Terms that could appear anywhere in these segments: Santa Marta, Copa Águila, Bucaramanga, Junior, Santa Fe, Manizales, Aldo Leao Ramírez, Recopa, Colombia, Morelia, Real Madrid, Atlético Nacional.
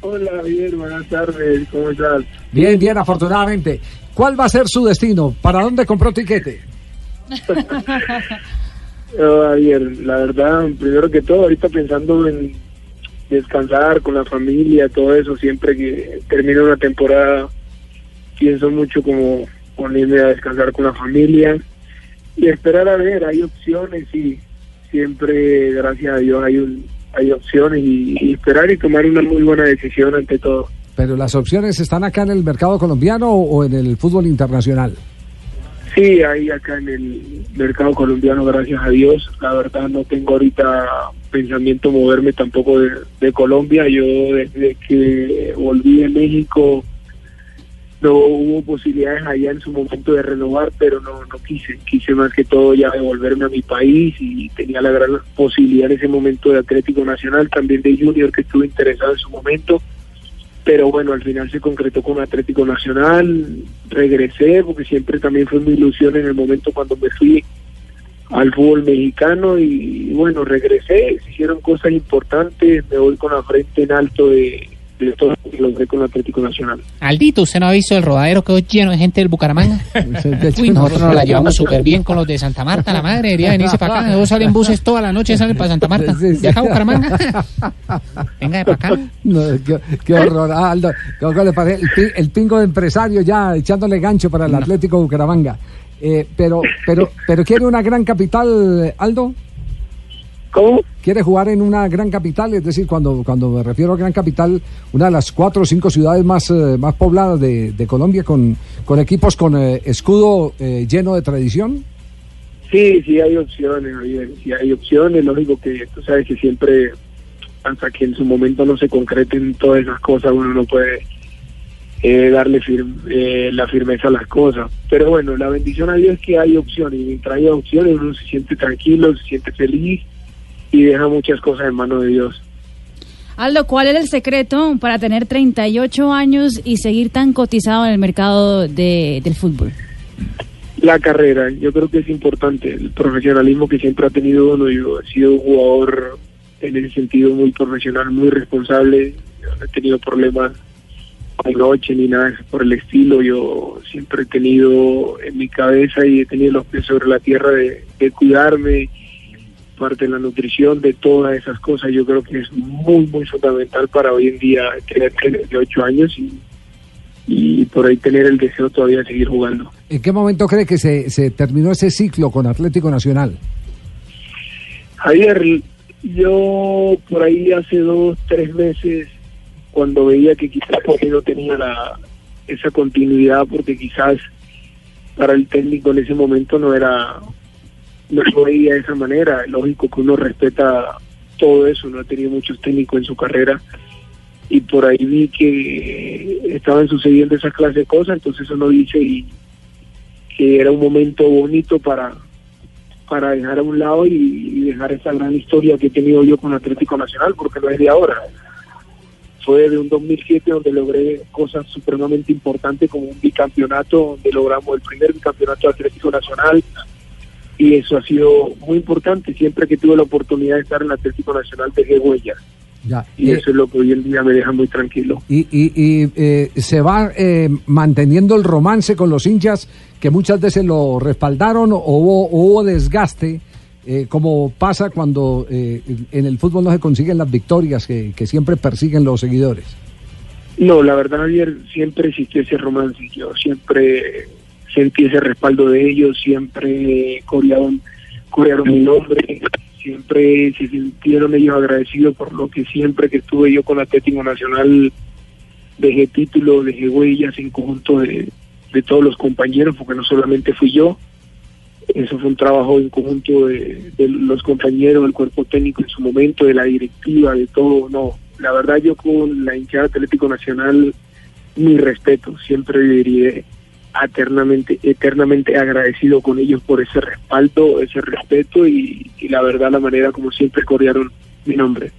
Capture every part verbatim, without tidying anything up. Hola, bien, buenas tardes, ¿cómo estás? Bien, bien, afortunadamente. ¿Cuál va a ser su destino? ¿Para dónde compró tiquete? No, bien, la verdad, primero que todo, ahorita pensando en descansar con la familia, todo eso, siempre que termino una temporada, pienso mucho como ponerme a descansar con la familia y esperar a ver, hay opciones y siempre, gracias a Dios, hay un... hay opciones y, y esperar y tomar una muy buena decisión ante todo. ¿Pero las opciones están acá en el mercado colombiano o, o en el fútbol internacional? Sí, hay acá en el mercado colombiano, gracias a Dios. La verdad no tengo ahorita pensamiento moverme tampoco de, de Colombia. Yo desde que volví de México no hubo posibilidades allá en su momento de renovar, pero no no quise, quise más que todo ya devolverme a mi país y tenía la gran posibilidad en ese momento de Atlético Nacional, también de Junior, que estuve interesado en su momento, pero bueno, al final se concretó con Atlético Nacional, regresé porque siempre también fue mi ilusión en el momento cuando me fui al fútbol mexicano y bueno, regresé, se hicieron cosas importantes, me voy con la frente en alto de... de todo lo que logré con el Atlético Nacional. Aldito, ¿usted no ha visto el rodadero que hoy lleno de gente del Bucaramanga? Uy, nosotros nos la llevamos súper bien con los de Santa Marta, la madre, debería venirse para acá. Ellos salen buses toda la noche, salen para Santa Marta. Sí, sí. ¿De acá Bucaramanga? Venga de para acá. No, qué, qué horror, Aldo. El, el pingo de empresario ya echándole gancho para el no. Atlético Bucaramanga. Eh, pero, pero, pero ¿quiere una gran capital, Aldo? ¿Cómo? ¿Quiere jugar en una gran capital? Es decir, cuando cuando me refiero a gran capital, una de las cuatro o cinco ciudades más, eh, más pobladas de, de Colombia, con, con equipos con eh, escudo eh, lleno de tradición. Sí, sí hay opciones, oye, sí hay opciones, lógico que tú sabes que siempre, hasta que en su momento no se concreten todas esas cosas, uno no puede eh, darle firme, eh, la firmeza a las cosas. Pero bueno, la bendición a Dios es que hay opciones, y mientras hay opciones uno se siente tranquilo, se siente feliz, y deja muchas cosas en manos de Dios. Aldo, ¿cuál es el secreto para tener treinta y ocho años y seguir tan cotizado en el mercado de, del fútbol? La carrera, yo creo que es importante, el profesionalismo que siempre ha tenido uno. Yo he sido un jugador en ese sentido muy profesional, muy responsable, no he tenido problemas con noche ni nada por el estilo. Yo siempre he tenido en mi cabeza y he tenido los pies sobre la tierra de, de cuidarme, parte de la nutrición, de todas esas cosas. Yo creo que es muy, muy fundamental para hoy en día tener treinta y ocho años y, y por ahí tener el deseo todavía de seguir jugando. ¿En qué momento cree que se, se terminó ese ciclo con Atlético Nacional? Javier, yo por ahí hace dos, tres meses, cuando veía que quizás porque no tenía la, esa continuidad, porque quizás para el técnico en ese momento no era... no lo veía de esa manera, lógico que uno respeta todo eso, no ha tenido muchos técnicos en su carrera y por ahí vi que estaban sucediendo esas clases de cosas, entonces uno dice y que era un momento bonito para, para dejar a un lado y, y dejar esa gran historia que he tenido yo con Atlético Nacional, porque no es de ahora, fue de un dos mil siete donde logré cosas supremamente importantes como un bicampeonato, donde logramos el primer bicampeonato de Atlético Nacional. Y eso ha sido muy importante. Siempre que tuve la oportunidad de estar en el Atlético Nacional, dejé huella. Ya, y eh, eso es lo que hoy en día me deja muy tranquilo. ¿Y, y, y eh, se va eh, manteniendo el romance con los hinchas que muchas veces lo respaldaron o hubo, o hubo desgaste Eh, como pasa cuando eh, en el fútbol no se consiguen las victorias que, que siempre persiguen los seguidores. No, la verdad, Javier, siempre existió ese romance, yo siempre sentí ese respaldo de ellos, siempre corearon, corearon mi nombre, siempre se sintieron ellos agradecidos por lo que siempre que estuve yo con Atlético Nacional dejé títulos, dejé huellas en conjunto de, de todos los compañeros, porque no solamente fui yo. Eso fue un trabajo en conjunto de, de los compañeros, del cuerpo técnico en su momento, de la directiva, de todo. No, la verdad, yo con la hinchada Atlético Nacional, mi respeto, siempre viviré eternamente, eternamente agradecido con ellos por ese respaldo, ese respeto y, y la verdad, la manera como siempre corearon mi nombre.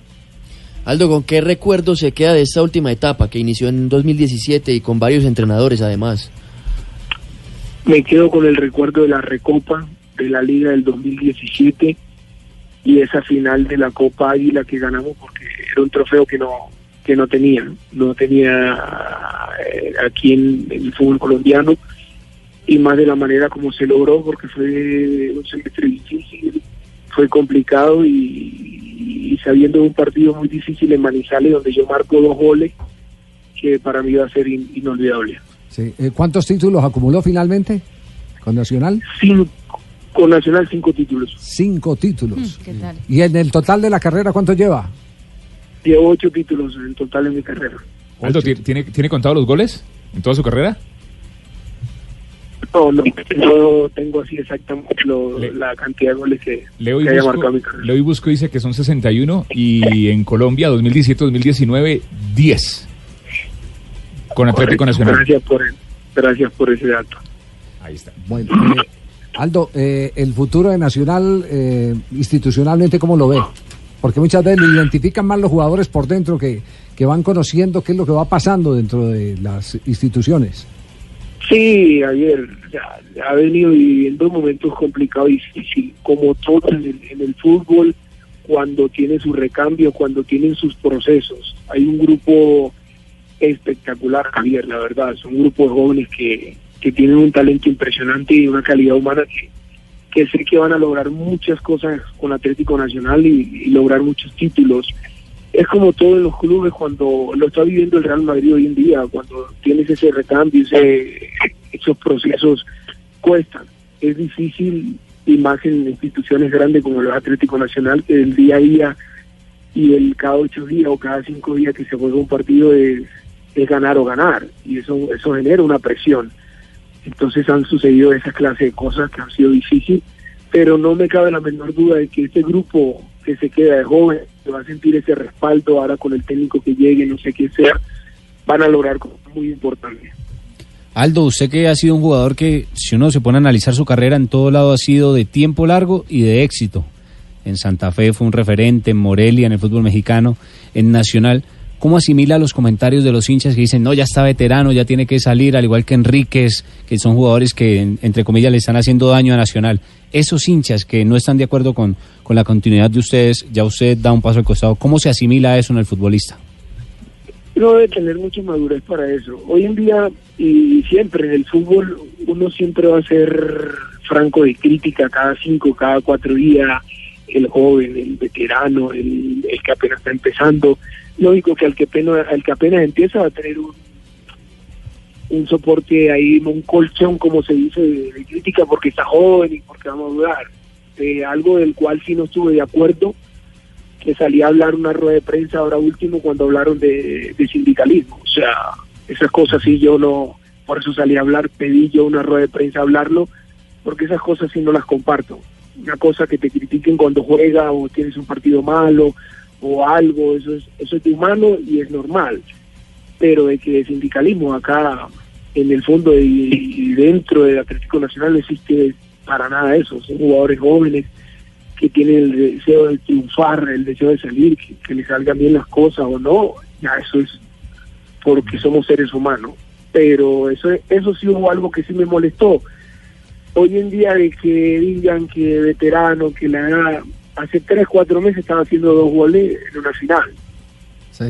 Aldo, ¿con qué recuerdo se queda de esta última etapa que inició en dos mil diecisiete y con varios entrenadores además? Me quedo con el recuerdo de la Recopa, de la Liga del dos mil diecisiete y esa final de la Copa Águila que ganamos, porque era un trofeo que no que no tenía, no tenía aquí en el fútbol colombiano, y más de la manera como se logró, porque fue un semestre difícil, fue complicado y, y sabiendo de un partido muy difícil en Manizales, donde yo marco dos goles, que para mí va a ser in, inolvidable. Sí. ¿Cuántos títulos acumuló finalmente con Nacional? Cinco, con Nacional cinco títulos. Cinco títulos. Mm, ¿qué tal? ¿Y en el total de la carrera cuánto lleva? Llevo ocho títulos en total en mi carrera. Aldo, ¿tiene, ¿tiene contado los goles en toda su carrera? No, no, no tengo así exactamente lo, Le, la cantidad de goles que, Leo que haya Busco, marcado mi carrera. Leo y Busco dice que son sesenta y uno y en Colombia dos mil diecisiete dos mil diecinueve diez. Con Atlético Nacional. Gracias por, gracias por ese dato. Ahí está. Bueno, eh, Aldo, eh, el futuro de Nacional, eh, institucionalmente, ¿cómo lo ve? Porque muchas veces lo identifican más los jugadores por dentro que, que van conociendo qué es lo que va pasando dentro de las instituciones. Sí, ayer ya, ha venido viviendo momentos complicados y difíciles, como todo en el, en el fútbol, cuando tiene su recambio, cuando tienen sus procesos. Hay un grupo espectacular, Javier, la verdad, son grupos de jóvenes que, que tienen un talento impresionante y una calidad humana que, que sé que van a lograr muchas cosas con Atlético Nacional y, y lograr muchos títulos. Es como todo en los clubes, cuando lo está viviendo el Real Madrid hoy en día, cuando tienes ese recambio, ese, esos procesos cuestan, es difícil, y más en instituciones grandes como los Atlético Nacional, que el día a día y el cada ocho días o cada cinco días que se juega un partido es es ganar o ganar, y eso eso genera una presión. Entonces han sucedido esa clase de cosas que han sido difíciles, pero no me cabe la menor duda de que este grupo que se queda de joven se va a sentir ese respaldo ahora con el técnico que llegue, no sé quién sea, van a lograr cosas muy importantes. Aldo, usted que ha sido un jugador que, si uno se pone a analizar su carrera, en todo lado ha sido de tiempo largo y de éxito. En Santa Fe fue un referente, en Morelia, en el fútbol mexicano, en Nacional. ¿Cómo asimila los comentarios de los hinchas que dicen, no, ya está veterano, ya tiene que salir, al igual que Enríquez, que son jugadores que, entre comillas, le están haciendo daño a Nacional? Esos hinchas que no están de acuerdo con, con la continuidad de ustedes, ya usted da un paso al costado. ¿Cómo se asimila eso en el futbolista? Uno debe tener mucha madurez para eso. Hoy en día y siempre en el fútbol uno siempre va a ser franco de crítica cada cinco, cada cuatro días. El joven, el veterano, el, el que apenas está empezando. Lógico que al que apenas, al que apenas empieza va a tener un, un soporte ahí, un colchón, como se dice, de, de crítica, porque está joven y porque va a madurar. Eh, algo del cual sí no estuve de acuerdo, que salía a hablar una rueda de prensa ahora último cuando hablaron de, de sindicalismo. O sea, esas cosas sí yo no, por eso salí a hablar, pedí yo una rueda de prensa a hablarlo, porque esas cosas sí no las comparto. Una cosa que te critiquen cuando juegas o tienes un partido malo o algo, eso es eso es de humano y es normal, pero de que el sindicalismo acá en el fondo y, y dentro del Atlético Nacional no existe para nada eso. Son jugadores jóvenes que tienen el deseo de triunfar, el deseo de salir, que, que les salgan bien las cosas o no, ya eso es porque somos seres humanos, pero eso eso sí hubo algo que sí me molestó. Hoy en día de que digan que veterano, que la edad, hace tres, cuatro meses estaba haciendo dos goles en una final. Sí.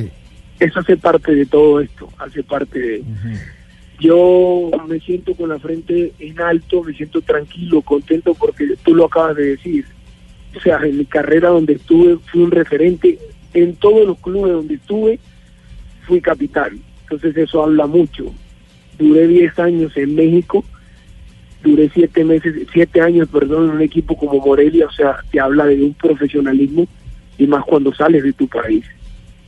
Eso hace parte de todo esto, hace parte de... Uh-huh. Yo me siento con la frente en alto, me siento tranquilo, contento, porque tú lo acabas de decir. O sea, en mi carrera donde estuve fui un referente, en todos los clubes donde estuve fui capitán, entonces eso habla mucho. Duré diez años en México, duré siete meses, siete años, perdón, en un equipo como Morelia, o sea, te habla de un profesionalismo, y más cuando sales de tu país.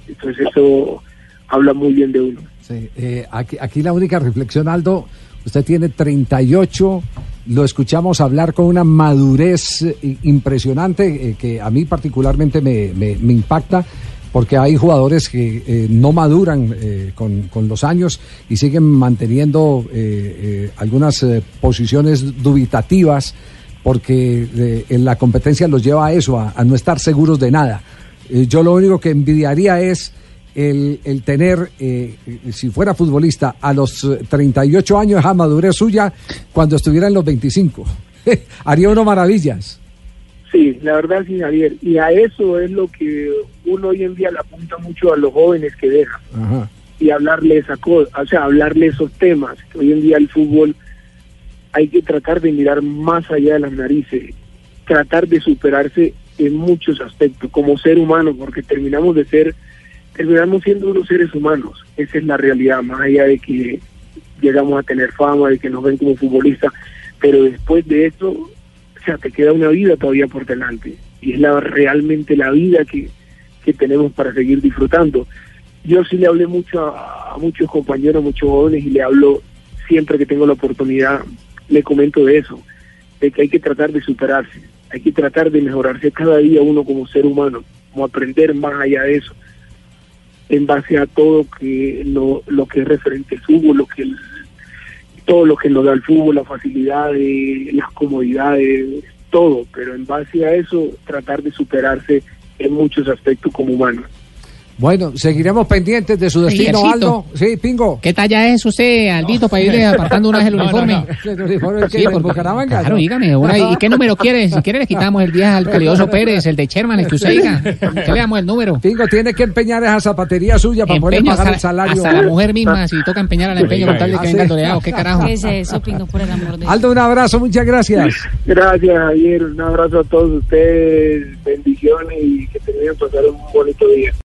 Entonces eso habla muy bien de uno. Sí, eh, aquí, aquí la única reflexión, Aldo, usted tiene treinta y ocho, lo escuchamos hablar con una madurez impresionante eh, que a mí particularmente me, me, me impacta, porque hay jugadores que eh, no maduran eh, con, con los años y siguen manteniendo eh, eh, algunas eh, posiciones dubitativas, porque eh, en la competencia los lleva a eso, a, a no estar seguros de nada. Eh, yo lo único que envidiaría es El, el tener, eh, si fuera futbolista, a los treinta y ocho años a madurez suya cuando estuviera en los veinticinco. Haría uno maravillas. Sí, la verdad sí, Javier. Y a eso es lo que uno hoy en día le apunta mucho a los jóvenes que dejan. Ajá. Y hablarle esa cosa, o sea, hablarle esos temas. Hoy en día el fútbol hay que tratar de mirar más allá de las narices, tratar de superarse en muchos aspectos, como ser humano, porque terminamos de ser terminamos siendo unos seres humanos, esa es la realidad, más allá de que llegamos a tener fama, de que nos ven como futbolistas, pero después de eso, o sea, te queda una vida todavía por delante, y es la realmente la vida que, que tenemos para seguir disfrutando. Yo sí le hablé mucho a, a muchos compañeros, a muchos jóvenes, y le hablo siempre que tengo la oportunidad, le comento de eso, de que hay que tratar de superarse, hay que tratar de mejorarse cada día uno como ser humano, como aprender más allá de eso, en base a todo que lo, lo que es referente al fútbol, lo que el, todo lo que nos da el fútbol, las facilidades, las comodidades, todo, pero en base a eso tratar de superarse en muchos aspectos como humanos. Bueno, seguiremos pendientes de su destino, sí, Aldo. Sí, Pingo. ¿Qué talla es usted, Aldito, no, para ir apartando una vez el uniforme? No, no, no. ¿El uniforme es que sí, por Bucaramanga? Claro, ¿no? Dígame, una, ¿y qué número quiere? Si quiere le quitamos el diez al Calioso Pérez, el de Sherman, el que usted diga. Que le damos el número. Pingo, tiene que empeñar esa zapatería suya para poder pagar hasta, el salario. Hasta la mujer misma, si toca empeñar a la empeño, con tal de que venga toreado, qué carajo. ¿Qué es eso, Pingo, por el amor de Dios? Aldo, un abrazo, muchas gracias. Gracias, Javier, un abrazo a todos ustedes, bendiciones y que tengan pasar un bonito día.